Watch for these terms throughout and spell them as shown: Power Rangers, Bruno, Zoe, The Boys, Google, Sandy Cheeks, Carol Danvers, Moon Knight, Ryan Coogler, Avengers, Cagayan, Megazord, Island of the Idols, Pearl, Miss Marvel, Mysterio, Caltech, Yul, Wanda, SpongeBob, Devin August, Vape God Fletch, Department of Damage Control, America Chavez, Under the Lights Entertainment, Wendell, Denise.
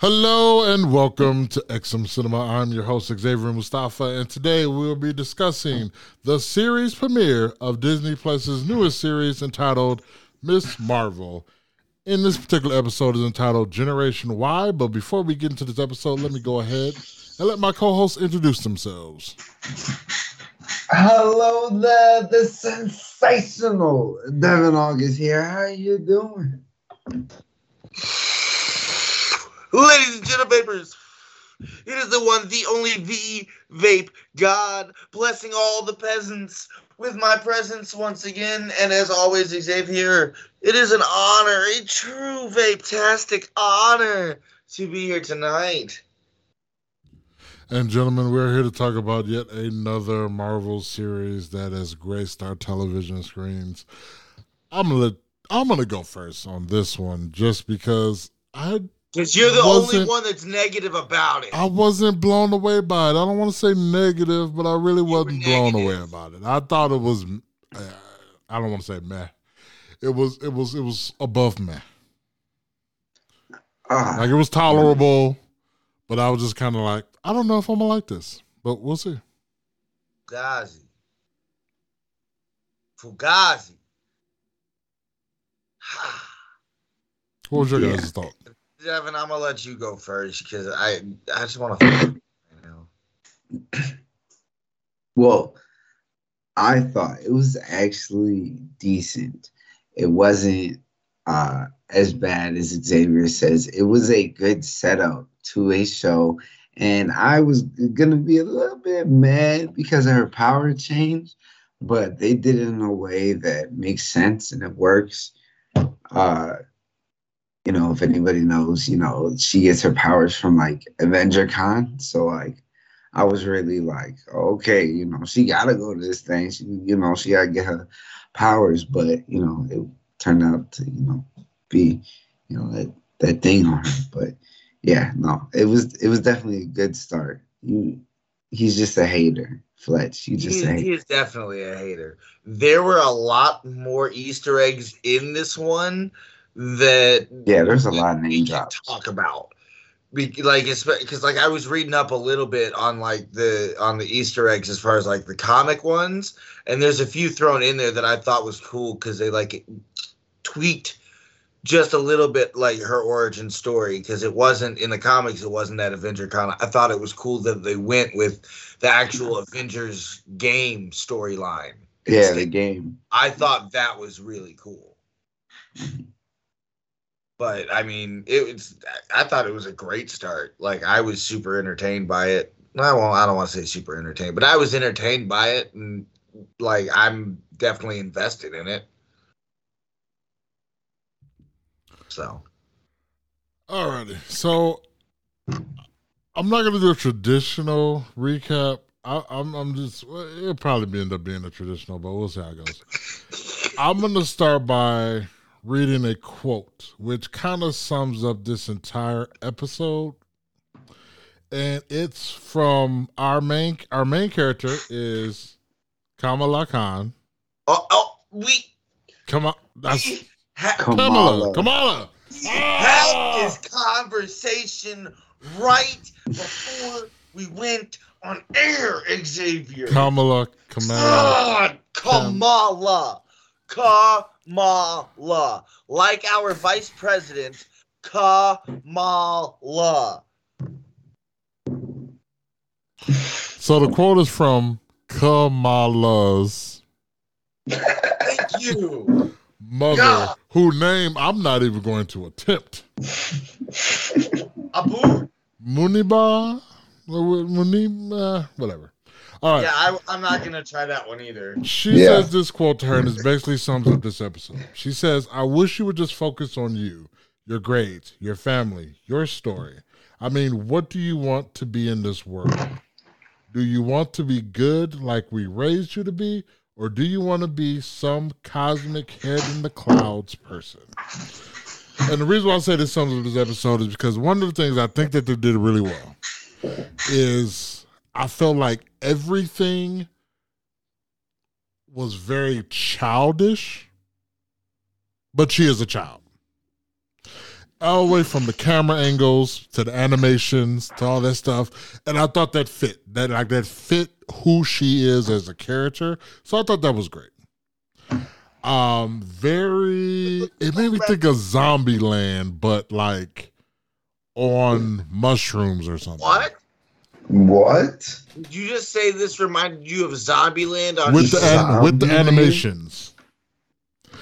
Hello and welcome to XM Cinema. I'm your host, Xavier Mustafa, and today we'll be discussing the series premiere of Disney Plus's newest series entitled Miss Marvel. In this particular episode is entitled Generation Y, but before we get into this episode, let me go ahead and let my co-hosts introduce themselves. Hello there, the sensational Devin August here. How are you doing? Ladies and gentlemen, vapors, it is the one, the only, the vape god, blessing all the peasants with my presence once again. And as always, Xavier, it is an honor, a true vape-tastic honor to be here tonight. And gentlemen, we're here to talk about yet another Marvel series that has graced our television screens. I'm gonna go first on this one, just because because you're the only one that's negative about it. I wasn't blown away by it. I don't want to say negative, but I really wasn't blown away about it. I thought it was, I don't want to say meh. It was above meh. Like, it was tolerable, but I was just kind of like, I don't know if I'm going to like this, but we'll see. Fugazi. What was your guys' thought? Devin, I'm going to let you go first because I just want to... Well, I thought it was actually decent. It wasn't as bad as Xavier says. It was a good setup to a show, and I was going to be a little bit mad because of her power change, but they did it in a way that makes sense and it works. You know, if anybody knows, you know, she gets her powers from, like, AvengerCon. So, like, I was really like, okay, you know, she got to go to this thing. She, you know, she got to get her powers. But, you know, it turned out to, you know, be, you know, that thing on her. But, yeah, no, it was definitely a good start. He's just a hater, Fletch. He is definitely a hater. There were a lot more Easter eggs in this one. There's a lot of name drops talk about, because I was reading up a little bit on the Easter eggs as far as like the comic ones, and there's a few thrown in there that I thought was cool because they like tweaked just a little bit like her origin story, because it wasn't in the comics, it wasn't at AvengerCon. I thought it was cool that they went with the actual Avengers game storyline. Yeah, the game. I thought that was really cool. But I mean, I thought it was a great start. Like, I was super entertained by it. I don't want to say super entertained, but I was entertained by it, and like, I'm definitely invested in it. So, alrighty. So, I'm not gonna do a traditional recap. It'll probably end up being a traditional, but we'll see how it goes. I'm gonna start by reading a quote which kind of sums up this entire episode, and it's from our main character is Kamala Khan. Kamala. Had this conversation right before we went on air, Xavier. Kamala. Like our vice president, Kamala. So the quote is from Kamala's Thank you. Mother, God, whose name I'm not even going to attempt. Abu? Muniba, whatever. All right. Yeah, I'm not going to try that one either. She says this quote to her, and it basically sums up this episode. She says, "I wish you would just focus on you, your grades, your family, your story. I mean, what do you want to be in this world? Do you want to be good like we raised you to be, or do you want to be some cosmic head in the clouds person?" And the reason why I say this sums up this episode is because one of the things I think that they did really well is, I felt like everything was very childish, but she is a child. all the way from the camera angles to the animations to all that stuff. And I thought that fit. That fit who she is as a character. So I thought that was great. It made me think of Zombieland, but like on mushrooms or something. What? Did you just say this reminded you of Zombieland? With the animations.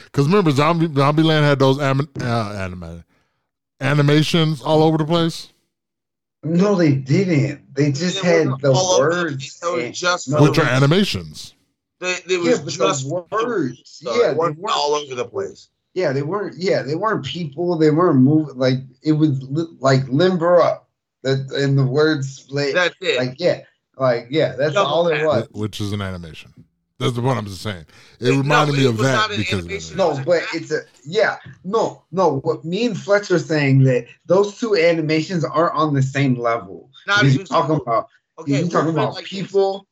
Because remember, Zombieland had those animations all over the place. No, they didn't. They just had the words. Which are animations. They were just words. Yeah, they weren't all over the place. Yeah, they weren't. Yeah, they weren't people. They weren't moving. Like it was like limber up. That and the words. That's it. Like yeah. That's all it was. Which is an animation. That's the point I'm just saying. It reminded me of that because no, but it's a no. What me and Fletch are saying that those two animations are on the same level. You're talking about people,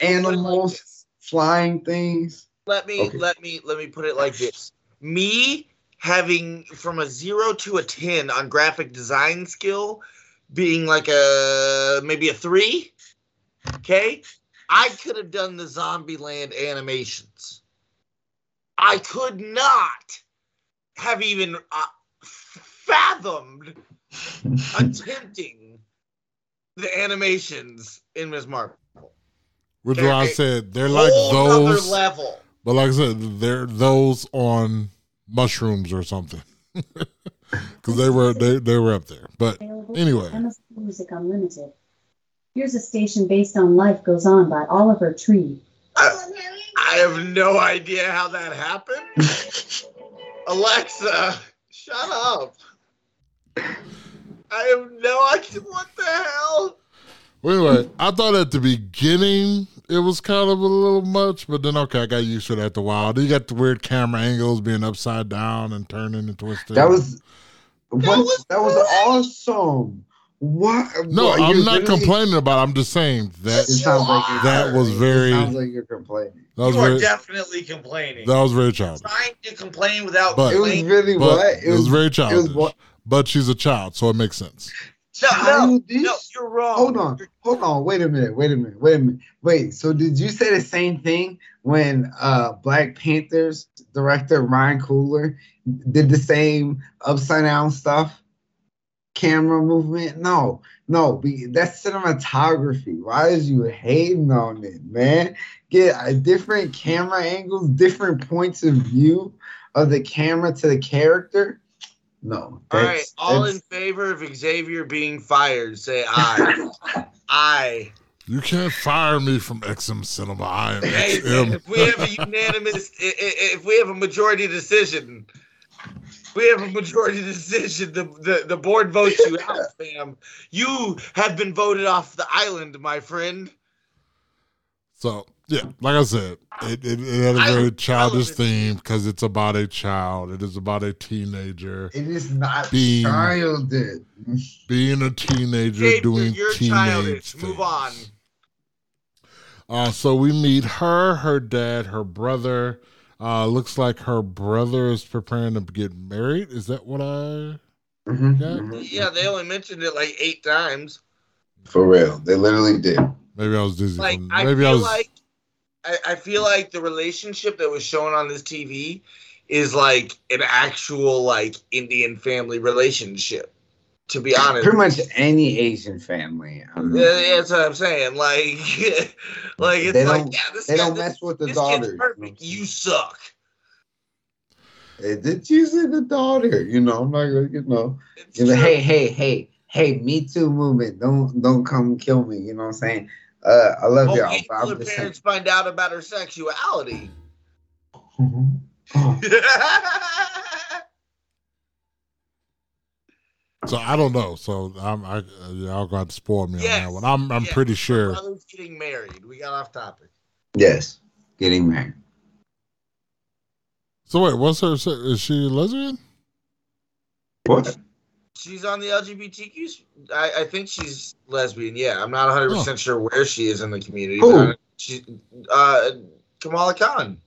animals, flying things. Let me put it like this. Me having from a 0 to a 10 on graphic design skill, being like maybe a 3. Okay. I could have done the Zombieland animations. I could not have even fathomed attempting the animations in Ms. Marvel. Which is why I said they're like those. Level. But like I said, they're those on mushrooms or something, because they were up there. But anyway, Music Unlimited. Here's a station based on Life Goes On by Oliver Tree. I have no idea how that happened. Alexa, shut up. I have no idea. What the hell? Anyway, I thought at the beginning it was kind of a little much, but then, okay, I got used to it after a while. Then you got the weird camera angles being upside down and turning and twisting. That was awesome. What? No, what? I'm not complaining about it. I'm just saying that it sounds like you're complaining. Definitely complaining. That was very childish. Trying to complain without complaining. It was very childish. But she's a child, so it makes sense. No, you're wrong. Hold on. Wait a minute. Wait, so did you say the same thing when Black Panther's director, Ryan Coogler, did the same upside-down stuff? Camera movement? No. That's cinematography. Why is you hating on it, man? Get different camera angles, different points of view of the camera to the character. No. All right. All in favor of Xavier being fired, say aye. Aye. You can't fire me from XM Cinema. I am XM. If we have a unanimous, if we have a majority decision. We have a majority decision. The board votes you out, fam. You have been voted off the island, my friend. So, yeah, like I said, it had a very childish theme because it's about a child. It is about a teenager. It is not childish. Being a teenager, doing teenage childish things. Move on. So we meet her dad, her brother. Looks like her brother is preparing to get married. Is that what I got? Mm-hmm. Yeah, they only mentioned it like 8 times. For real. They literally did. Maybe I was dizzy. I feel like the relationship that was shown on this TV is like an actual like Indian family relationship, to be honest. Pretty much any Asian family. Yeah, that's what I'm saying. Like it's like, yeah, this guy mess with the daughter. Perfect. You suck. Hey, did you say the daughter? You know, I'm not gonna, you know. Hey, Me Too movement. Don't come kill me. You know what I'm saying? I love y'all. But her parents find out about her sexuality. Mm-hmm. Oh. So I don't know. So y'all got to spoil me on that one. I'm pretty sure. My brother's getting married. We got off topic. Yes, getting married. So wait, is she lesbian? What? She's on the LGBTQ. I think she's lesbian. Yeah, I'm not 100% sure where she is in the community. But she, Kamala Khan.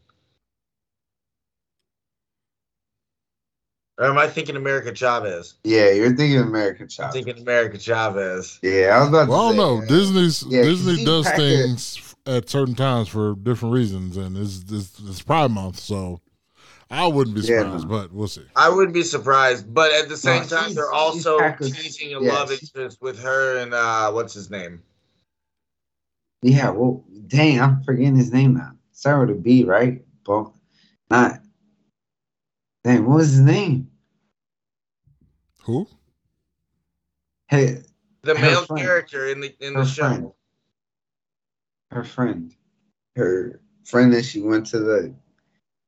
Or am I thinking America Chavez? Yeah, you're thinking America Chavez. I'm thinking America Chavez. Yeah, I was about to say. Well, I don't know. Disney does things at certain times for different reasons, and it's Pride Month, so I wouldn't be surprised, but we'll see. I wouldn't be surprised, but at the same time, they're also changing a love interest with her and what's his name? Yeah, well, dang, I'm forgetting his name now. Start with a B, right? But not... Dang, what was his name? Who? Hey, the male character in the show. Her friend that she went to the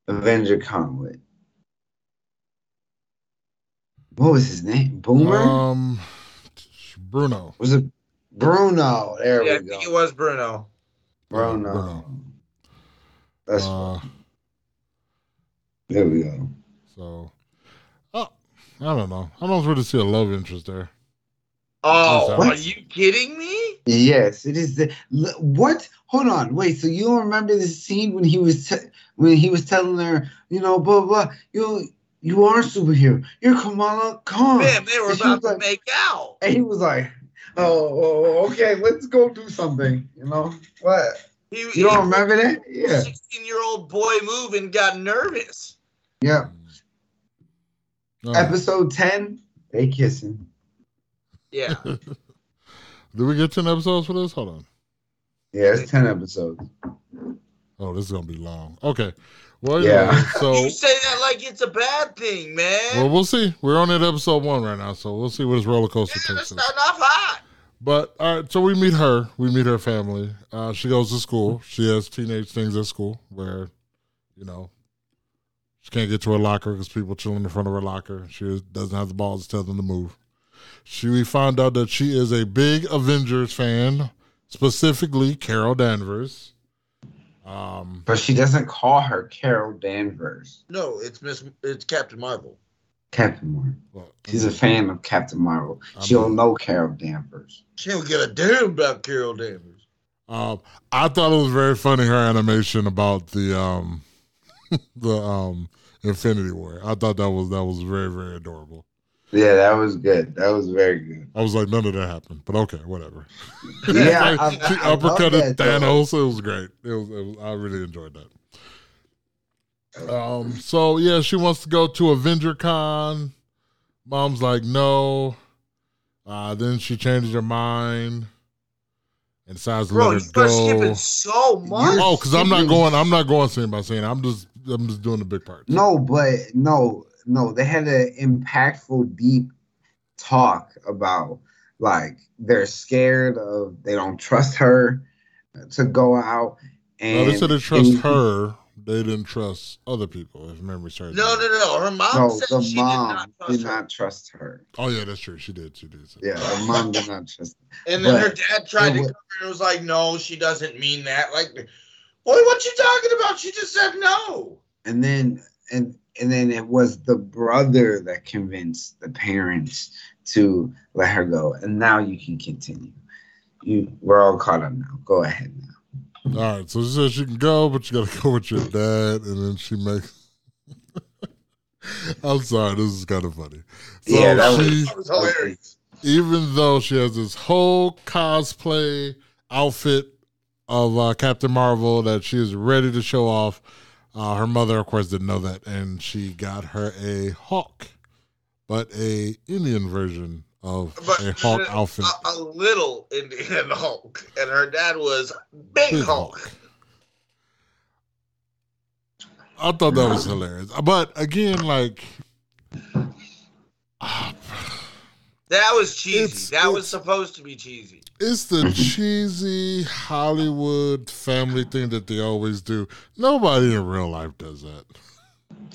AvengerCon with. What was his name? Boomer? Bruno. Was it Bruno? There we go. Yeah, I think it was Bruno. Bruno. That's funny. There we go. So, I don't know. I don't really see a love interest there. Oh, are you kidding me? Yes, it is. What? Hold on, wait. So you don't remember the scene when he was telling her, you know, blah blah. You are a superhero. You're Kamala Khan. Man, they were about to make out. And he was like, "Oh, okay, let's go do something." You know what? You don't remember that? Yeah. 16-year-old boy moved and got nervous. Yeah. Episode 10, they kissing. Yeah. Did we get 10 episodes for this? Hold on. Yeah, it's 10 episodes. Oh, this is going to be long. Okay. Well, so you say that like it's a bad thing, man. Well, we'll see. We're on at episode 1 right now, so we'll see what this roller coaster takes us. That's not hot. But, all right, so we meet her. We meet her family. She goes to school. She has teenage things at school where, you know, she can't get to her locker because people are chilling in front of her locker. She doesn't have the balls to tell them to move. We find out that she is a big Avengers fan, specifically Carol Danvers. But she doesn't call her Carol Danvers. No, it's Captain Marvel. Captain Marvel. Well, she's a fan of Captain Marvel. She don't know Carol Danvers. She don't give a damn about Carol Danvers. I thought it was very funny, her animation about the Infinity War. I thought that was very, very adorable. Yeah, that was good. That was very good. I was like, none of that happened, but okay, whatever. Yeah, she uppercutted Thanos. It was great. I really enjoyed that. So yeah, she wants to go to AvengerCon. Mom's like, no. Then she changes her mind and decides to let her go. Bro, you're skipping so much. Oh, because I'm not going scene by scene. I'm just doing the big part. No, but no. They had an impactful, deep talk about like they're scared of. They don't trust her to go out. And no, they said they trust her. They didn't trust other people, if memory serves. No. Her mom said she did not trust her. Oh, yeah, that's true. She did. Yeah, her mom did not trust her. And then her dad tried to cover it and was like, no, she doesn't mean that. Like, boy, what you talking about? She just said no. And then and then it was the brother that convinced the parents to let her go. And now you can continue. We're all caught up now. Go ahead now. All right, so she says she can go, but you got to go with your dad, and then she makes... I'm sorry, this is kind of funny. So yeah, that was hilarious. Even though she has this whole cosplay outfit of Captain Marvel that she is ready to show off, her mother, of course, didn't know that, and she got her a hawk, but a Indian version of a Hulk outfit. A little Indian Hulk. And her dad was Big Hulk. I thought that was hilarious. But again, like... that was cheesy. That was supposed to be cheesy. It's the cheesy Hollywood family thing that they always do. Nobody in real life does that.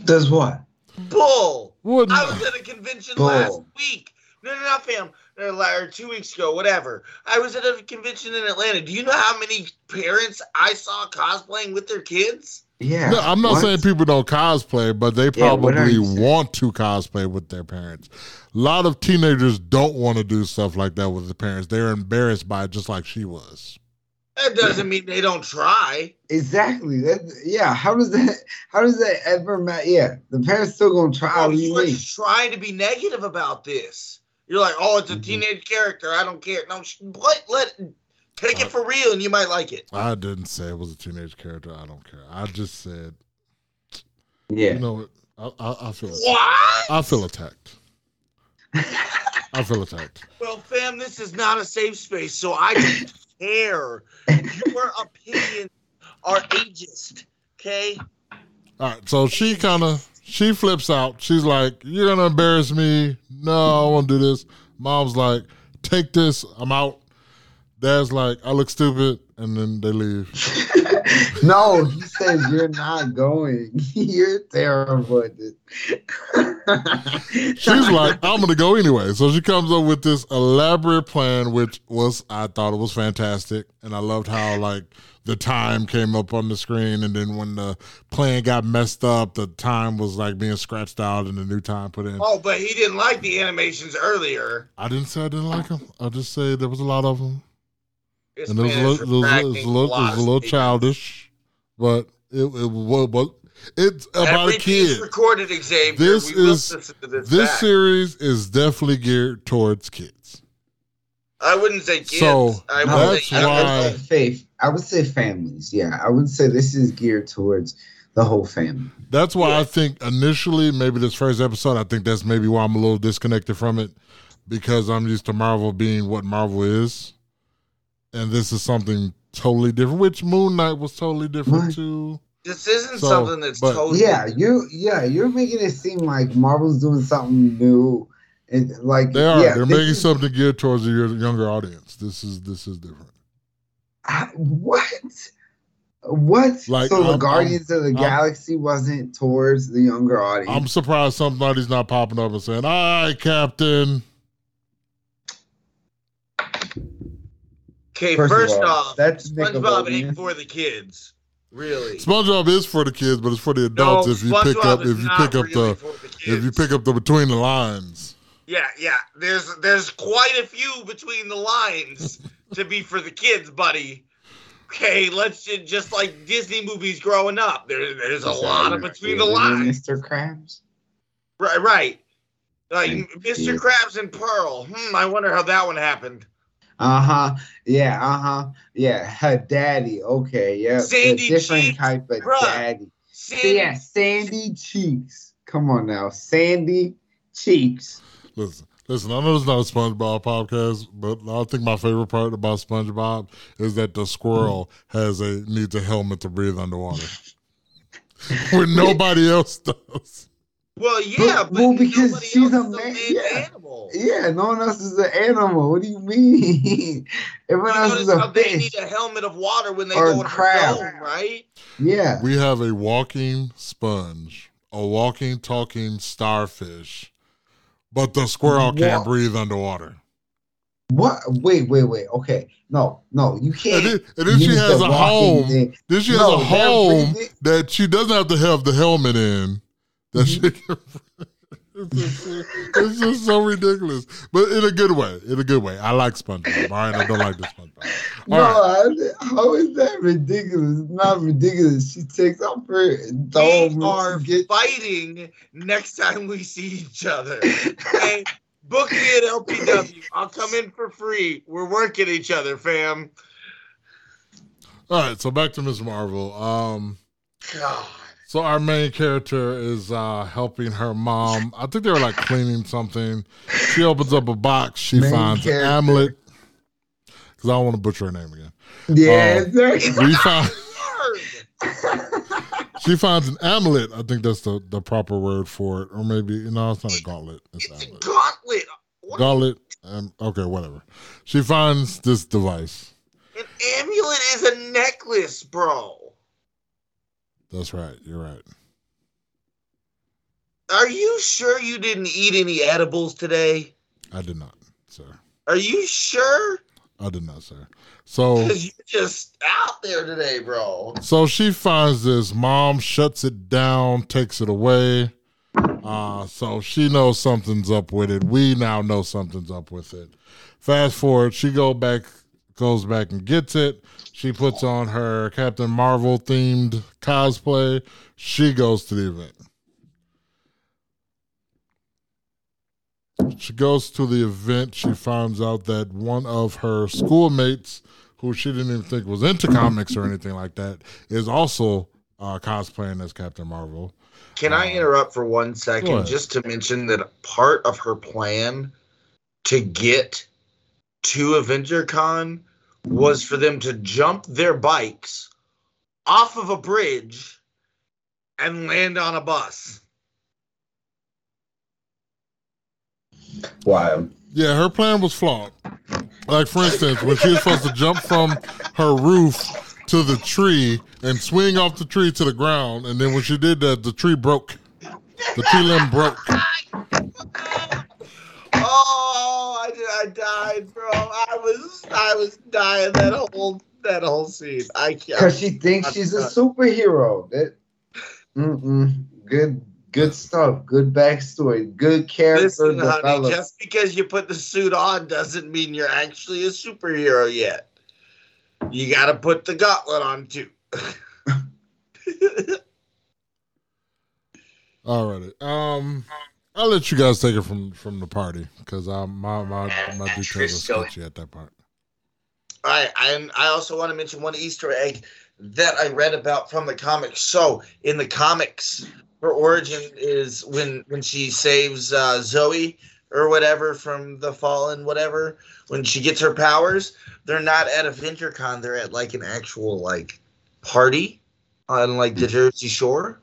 Does what? Bull! What? I was at a convention last week. No, not fam. Or 2 weeks ago, whatever. I was at a convention in Atlanta. Do you know how many parents I saw cosplaying with their kids? Yeah. No, I'm not saying people don't cosplay, but they probably want to cosplay with their parents. A lot of teenagers don't want to do stuff like that with their parents. They're embarrassed by it, just like she was. That doesn't mean they don't try. Exactly. That, yeah. How does that ever matter? Yeah. The parents still gonna try. Oh, let's try to be negative about this. You're like, oh, it's a teenage character. I don't care. No, take it for real, and you might like it. I didn't say it was a teenage character. I don't care. I just said, yeah. You know, I feel. What? I feel attacked. I feel attacked. Well, fam, this is not a safe space, so I don't care. Your opinions are ageist, okay? All right, so she flips out. She's like, you're going to embarrass me. No, I won't do this. Mom's like, take this. I'm out. Dad's like, I look stupid. And then they leave. No, he says, you're not going. You're terrible at this. She's like, I'm going to go anyway. So she comes up with this elaborate plan, which was, I thought it was fantastic. And I loved how, like, the time came up on the screen. And then when the plan got messed up, the time was, like, being scratched out and the new time put in. Oh, but he didn't like the animations earlier. I didn't say I didn't like them. I just say there was a lot of them. And it was a little childish, but it's about a kid. Recorded, Xavier. This series is definitely geared towards kids. I wouldn't say kids. I would say families. Yeah, I would say this is geared towards the whole family. That's why I think initially, maybe this first episode, I think that's maybe why I'm a little disconnected from it, because I'm used to Marvel being what Marvel is. And this is something totally different, which Moon Knight was totally different too. This isn't something that's totally different. You're making it seem like Marvel's doing something new. And like they are. They're making something geared towards a younger audience. This is different. What? Like, so the Guardians of the Galaxy wasn't towards the younger audience. I'm surprised somebody's not popping up and saying, all right, Captain. Okay, first off, SpongeBob ain't for the kids, really. SpongeBob is for the kids, but it's for the adults if you pick up the between the lines. Yeah, there's quite a few between the lines to be for the kids, buddy. Okay, let's just like Disney movies growing up. There's a lot of between the lines. Mr. Krabs, right? Like Mr. Krabs and Pearl. I wonder how that one happened. Her daddy. Okay, yeah. Sandy Cheeks. Different type of daddy. Sandy Cheeks. Come on now. Sandy Cheeks. Listen, I know it's not a SpongeBob podcast, but I think my favorite part about SpongeBob is that the squirrel needs a helmet to breathe underwater. When nobody else does. Well, yeah, but because she's a man. Animal. Yeah, no one else is an animal. What do you mean? Everyone else is a fish. They need a helmet of water when they go to crab, right? Yeah. We have a walking sponge, a walking, talking starfish, but the squirrel can't breathe underwater. What? Wait. Okay. No, you can't. And then she has a home. Then she has a home that she doesn't have to have the helmet in. That it's just so ridiculous, but in a good way. In a good way, I like SpongeBob. All right, I don't like this SpongeBob. How is that ridiculous? It's not ridiculous. She takes off her dome. They are fighting next time we see each other. Hey, book me at LPW. I'll come in for free. We're working each other, fam. All right, so back to Ms. Marvel. God. So our main character is helping her mom. I think they were like cleaning something. She opens up a box. She finds an amulet. Because I don't want to butcher her name again. Yeah. She finds an amulet. I think that's the proper word for it. Or maybe, it's not a gauntlet. It's a gauntlet. What? Gauntlet. Okay, whatever. She finds this device. An amulet is a necklace, bro. That's right. You're right. Are you sure you didn't eat any edibles today? I did not, sir. Are you sure? I did not, sir. So because you're just out there today, bro. So she finds this. Mom shuts it down, takes it away. So she knows something's up with it. We now know something's up with it. Fast forward, she go back goes back and gets it. She puts on her Captain Marvel themed cosplay. She goes to the event. She goes to the event. She finds out that one of her schoolmates, who she didn't even think was into comics or anything like that, is also cosplaying as Captain Marvel. Can I interrupt for 1 second just to mention that part of her plan to get to AvengerCon was for them to jump their bikes off of a bridge and land on a bus. Wow. Yeah, her plan was flawed. Like, for instance, when she was supposed to jump from her roof to the tree and swing off the tree to the ground, and then when she did that, the tree broke. The tree limb broke. Oh, I died, bro. I was dying that whole scene. I can't. Because she thinks she's a superhero. Good stuff. Good backstory. Good character. Listen, honey, just because you put the suit on doesn't mean you're actually a superhero yet. You got to put the gauntlet on too. All righty. I'll let you guys take it from the party because my details are sketchy at that part. All right. I also want to mention one Easter egg that I read about from the comics. So in the comics, her origin is when she saves Zoe or whatever from the fallen whatever. When she gets her powers, they're not at AvengerCon. They're at like an actual like party on like the Jersey Shore.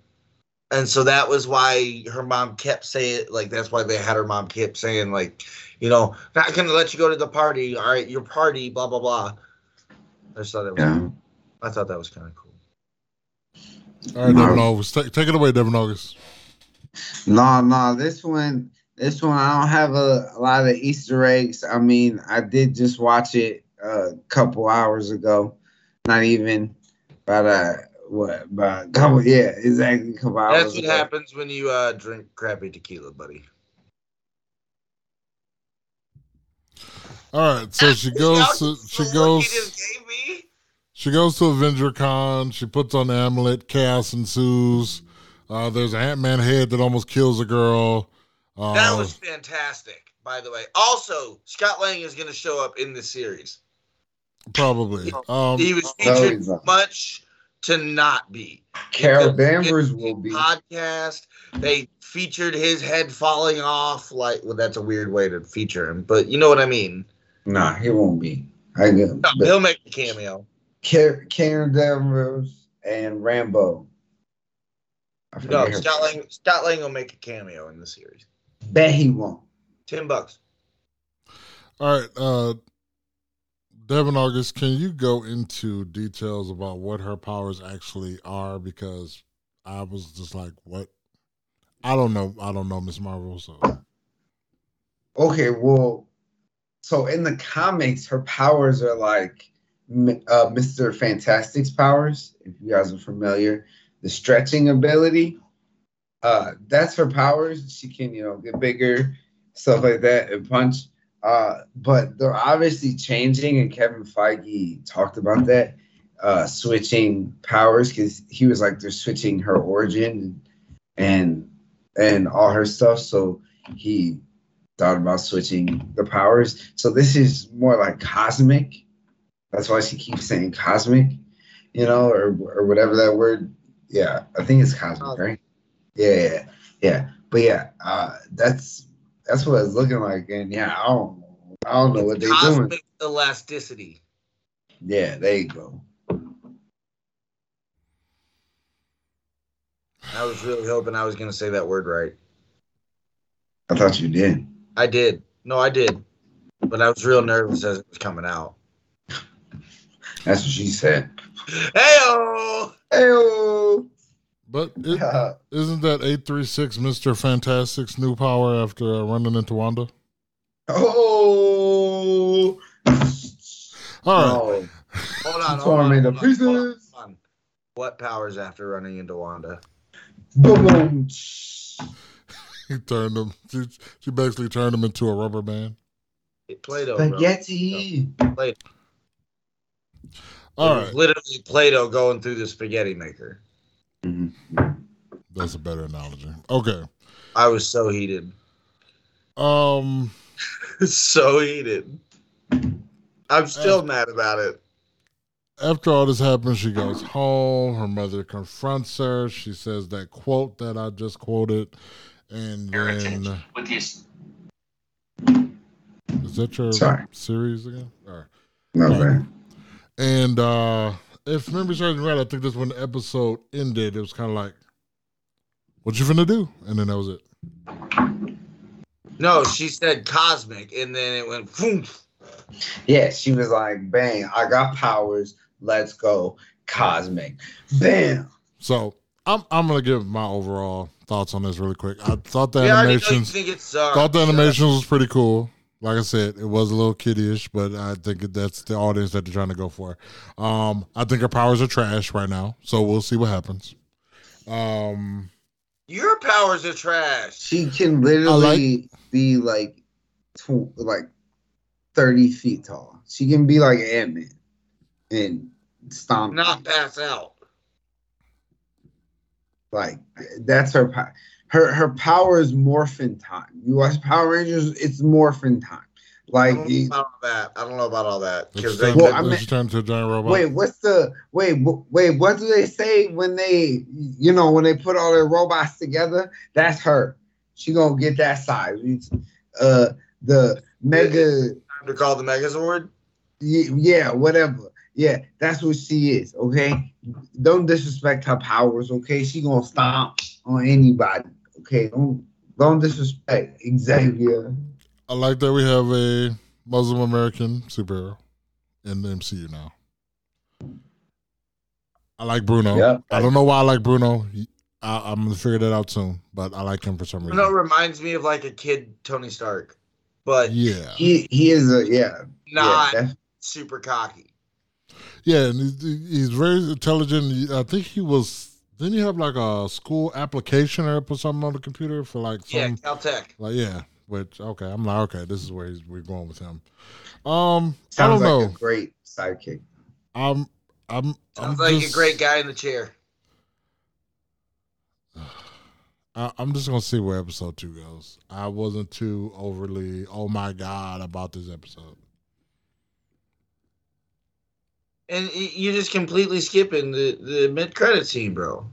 And so that was why her mom kept saying, like, that's why they had her mom kept saying, like, you know, not going to let you go to the party. All right, your party, blah, blah, blah. I just thought that was, I thought that was kind of cool. All right, Devin August. Take it away, Devin August. No, this one I don't have a lot of Easter eggs. I mean, I did just watch it a couple hours ago. Not even, exactly. A couple hours ago. That's what happens when you drink crappy tequila, buddy. All right, so she goes. She goes to AvengerCon. She puts on the amulet. Chaos ensues. There's an Ant-Man head that almost kills a girl. That was fantastic, by the way. Also, Scott Lang is going to show up in this series. Probably. He was featured much to not be. Carol Danvers will be. Podcast. They featured his head falling off. Like, well, that's a weird way to feature him, but you know what I mean. Nah, he won't be. He'll make a cameo. Karen Danvers and Rambo. No, Scott Lang will make a cameo in the series. Bet he won't. $10. All right, Devin August, can you go into details about what her powers actually are? Because I was just like, what? I don't know Miss Marvel. So okay, well, so in the comics, her powers are like Mr. Fantastic's powers, if you guys are familiar, the stretching ability, that's her powers. She can, you know, get bigger, stuff like that, and punch. But they're obviously changing, and Kevin Feige talked about that, switching powers, because he was like, they're switching her origin and all her stuff. So he thought about switching the powers. So this is more like cosmic. That's why she keeps saying cosmic, you know, or whatever that word. Yeah, I think it's cosmic, right? Yeah. But yeah, that's what it's looking like. And yeah, I don't know what they're doing. Cosmic elasticity. Yeah, there you go. I was really hoping I was going to say that word right. I thought you did. I did. No, I did. But I was real nervous as it was coming out. That's what she said. Hey-oh! But isn't that 836 Mr. Fantastic's new power after running into Wanda? Oh! All right. Hold on. What powers after running into Wanda? Boom! He turned him. She basically turned him into a rubber band. Play-Doh. Spaghetti! Play-Doh. All right. Literally Play-Doh going through the spaghetti maker. Mm-hmm. That's a better analogy. Okay. I was so heated. So heated. I'm still mad about it. After all this happens, she goes home. Her mother confronts her. She says that quote that I just quoted. And then... With this. Is that your series again? All right. No, man. And if memory serves me right, I think that's when the episode ended. It was kind of like, what you finna do? And then that was it. No, she said cosmic, and then it went... Poof. Yeah, she was like, bang, I got powers. Let's go cosmic. Bam. So I'm gonna give my overall thoughts on this really quick. I thought the animations was pretty cool. Like I said, it was a little kiddish, but I think that's the audience that they're trying to go for. I think her powers are trash right now, so we'll see what happens. Your powers are trash. She can literally be like 30 feet tall. She can be like Ant-Man and stomp. Not pass out. Like, that's her power. Her power is morphin' time. You watch Power Rangers, it's morphin' time. Like, I don't know about all that. Turned to a giant robot. Wait, what do they say when they, you know, when they put all their robots together? That's her. She gonna get that size. The mega... To call the Megazord? Yeah, whatever. Yeah, that's what she is, okay? Don't disrespect her powers, okay? She gonna stomp on anybody, okay? Don't disrespect Xavier. I like that we have a Muslim American superhero in the MCU now. I like Bruno. Yep. I don't know why I like Bruno. I'm gonna figure that out soon, but I like him for some reason. Bruno reminds me of like a kid Tony Stark. But yeah, he is super cocky. Yeah, and he's very intelligent. I think he was. Didn't he have like a school application or put something on the computer for like Caltech. I'm like, okay, this is where we're going with him. Sounds I don't like know. A great sidekick. Sounds like a great guy in the chair. I'm just going to see where episode 2 goes. I wasn't too overly, oh my God, about this episode. And you're just completely skipping the mid-credits scene, bro.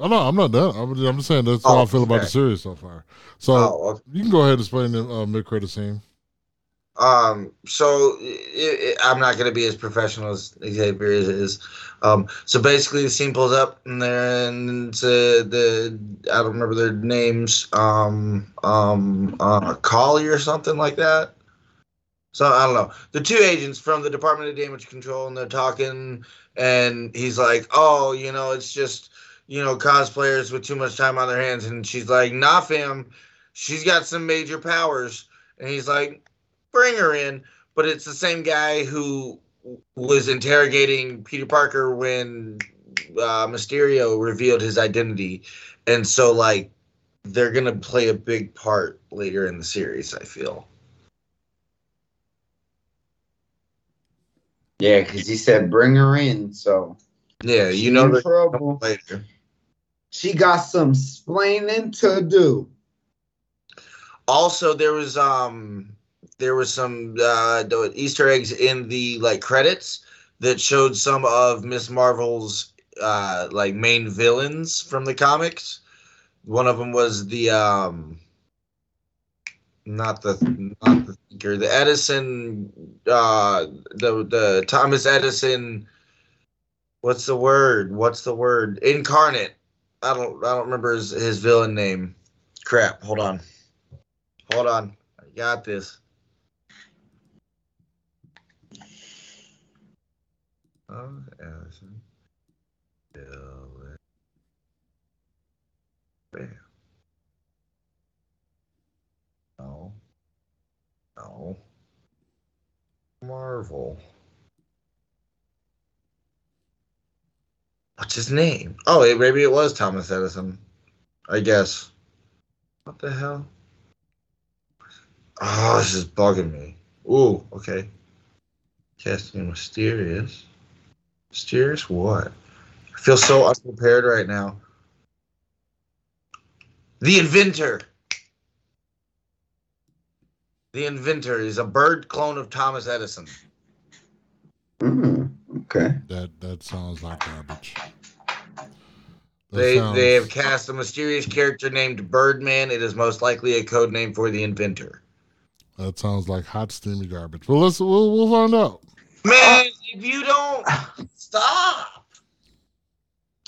Oh, no, I'm not done. I'm just saying that's how I feel about the series so far. So you can go ahead and explain the mid-credits scene. I'm not going to be as professional as Xavier is. So basically the scene pulls up and they're in I don't remember their names, Collie or something like that. So I don't know. The two agents from the Department of Damage Control, and they're talking and he's like, oh, you know, it's just, you know, cosplayers with too much time on their hands. And she's like, nah, fam, she's got some major powers. And he's like, bring her in, but it's the same guy who was interrogating Peter Parker when Mysterio revealed his identity, and so like they're gonna play a big part later in the series, I feel. Yeah, because he said bring her in, so yeah, you know, in trouble later. She got some splaining to do. Also, there was some Easter eggs in the like credits that showed some of Miss Marvel's like main villains from the comics. One of them was the not the Thinker, the Edison, the Thomas Edison. What's the word? Incarnate. I don't remember his villain name. Crap. Hold on. I got this. Allison. Bam. No. Marvel. What's his name? Oh, maybe it was Thomas Edison, I guess. What the hell? Oh, this is bugging me. Ooh, okay. Casting mysterious. Mysterious what? I feel so unprepared right now. The Inventor. The Inventor is a bird clone of Thomas Edison. Mm, okay. That sounds like garbage. They have cast a mysterious character named Birdman. It is most likely a code name for the Inventor. That sounds like hot, steamy garbage. Well, we'll find out. Man, if you don't stop,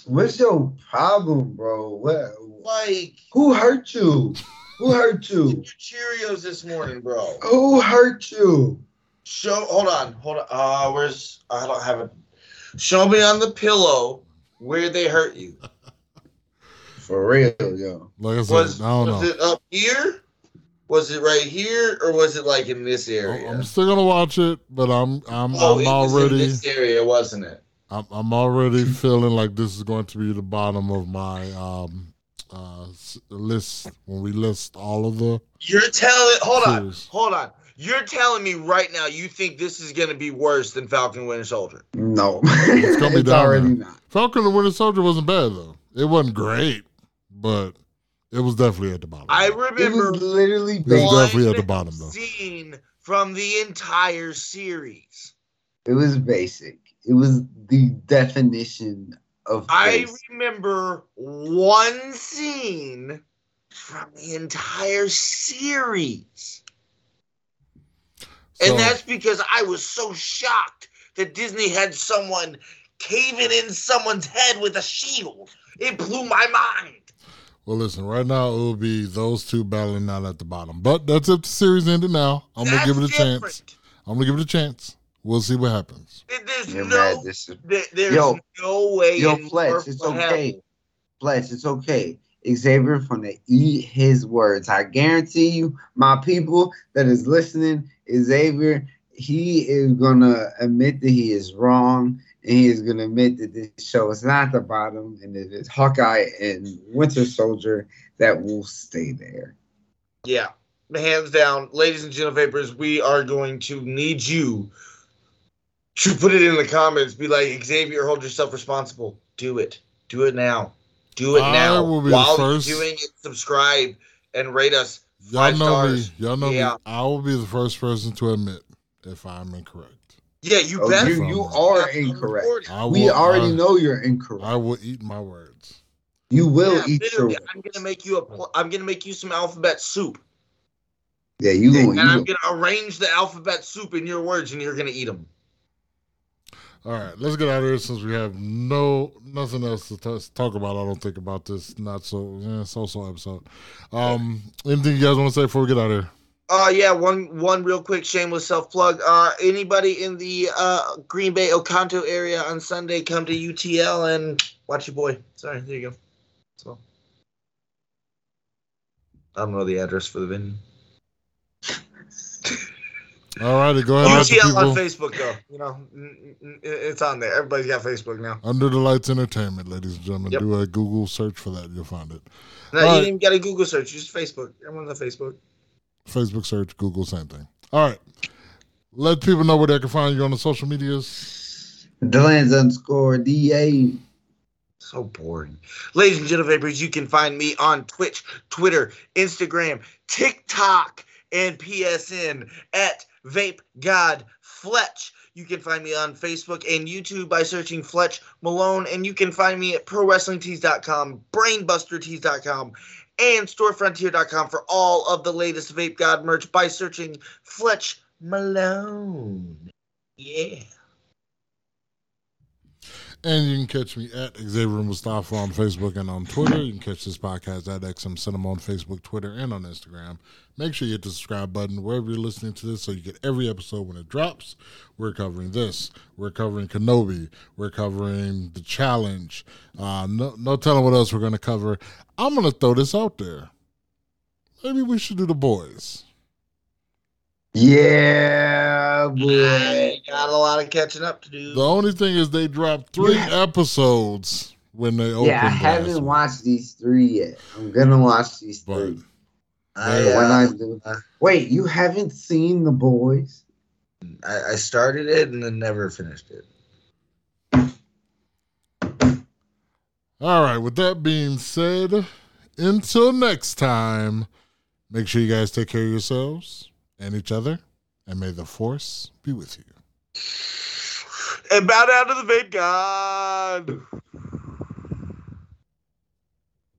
what's your problem, bro? What? Like, who hurt you? Who hurt you? Your Cheerios this morning, bro. Who hurt you? Hold on. I don't have it. Show me on the pillow where they hurt you. For real, yo. Like I said, I don't know. It up here? Was it right here, or was it like in this area? I'm still gonna watch it, but I'm already in this area, wasn't it? I'm already feeling like this is going to be the bottom of my list when we list all of the. Hold on. You're telling me right now you think this is gonna be worse than Falcon Winter Soldier? No, it's gonna be not. Falcon and Winter Soldier wasn't bad though. It wasn't great, but. It was definitely at the bottom. I remember it was definitely at the bottom though. Scene from the entire series. It was basic. It was the definition of basic. I remember one scene from the entire series. And that's because I was so shocked that Disney had someone caving in someone's head with a shield. It blew my mind. Well, listen, right now it will be those two battling out at the bottom. But that's if the series ended now. I'm going to give it a chance. We'll see what happens. Fletch, it's okay. Xavier from the eat his words. I guarantee you, my people that is listening, Xavier, he is going to admit that he is wrong. And he's going to admit that this show is not the bottom, and it is Hawkeye and Winter Soldier that will stay there. Yeah, hands down. Ladies and gentlevapors, we are going to need you to put it in the comments. Be like, Xavier, hold yourself responsible. Do it. Do it now. Do it now. While you're doing it, subscribe and rate us 5 stars. Y'all know me. I will be the first person to admit if I'm incorrect. Yeah, you are incorrect. We already know you're incorrect. I will eat my words. You will eat your words. I'm gonna make you I'm gonna make you some alphabet soup. Yeah, you will. And I'm gonna arrange the alphabet soup in your words, and you're gonna eat them. All right, let's get out of here since we have nothing else to talk about. I don't think about this so episode. Anything you guys want to say before we get out of here? One real quick shameless self-plug. Anybody in the Green Bay Oconto area on Sunday, come to UTL and watch your boy. Sorry, there you go. That's all. I don't know the address for the venue. All righty, go ahead. UTL on Facebook, though. You know, it's on there. Everybody's got Facebook now. Under the Lights Entertainment, ladies and gentlemen. Yep. Do a Google search for that. You'll find it. No, you didn't even get a Google search. Just Facebook. Everyone's on Facebook. Facebook search, Google, same thing. All right. Let people know where they can find you on the social medias. DeLands_DA. So boring. Ladies and gentlemen, you can find me on Twitch, Twitter, Instagram, TikTok, and PSN at Vape God Fletch. You can find me on Facebook and YouTube by searching Fletch Malone, and you can find me at ProWrestlingTees.com, BrainbusterTees.com, and storefrontier.com for all of the latest Vape God merch by searching Fletch Malone. Yeah. And you can catch me at Xavier Mustafa on Facebook and on Twitter. You can catch this podcast at XM Cinema on Facebook, Twitter, and on Instagram. Make sure you hit the subscribe button wherever you're listening to this so you get every episode when it drops. We're covering this. We're covering Kenobi. We're covering The Challenge. No telling what else we're going to cover. I'm going to throw this out there. Maybe we should do The Boys. Yeah, boy. Got a lot of catching up to do. The only thing is they dropped 3 episodes when they opened. Yeah, I haven't watched these 3 yet. I'm going to watch these 3. Wait, you haven't seen The Boys? I started it and then never finished it. All right, with that being said, until next time, make sure you guys take care of yourselves and each other, and may the force be with you. And bow down to the vid god.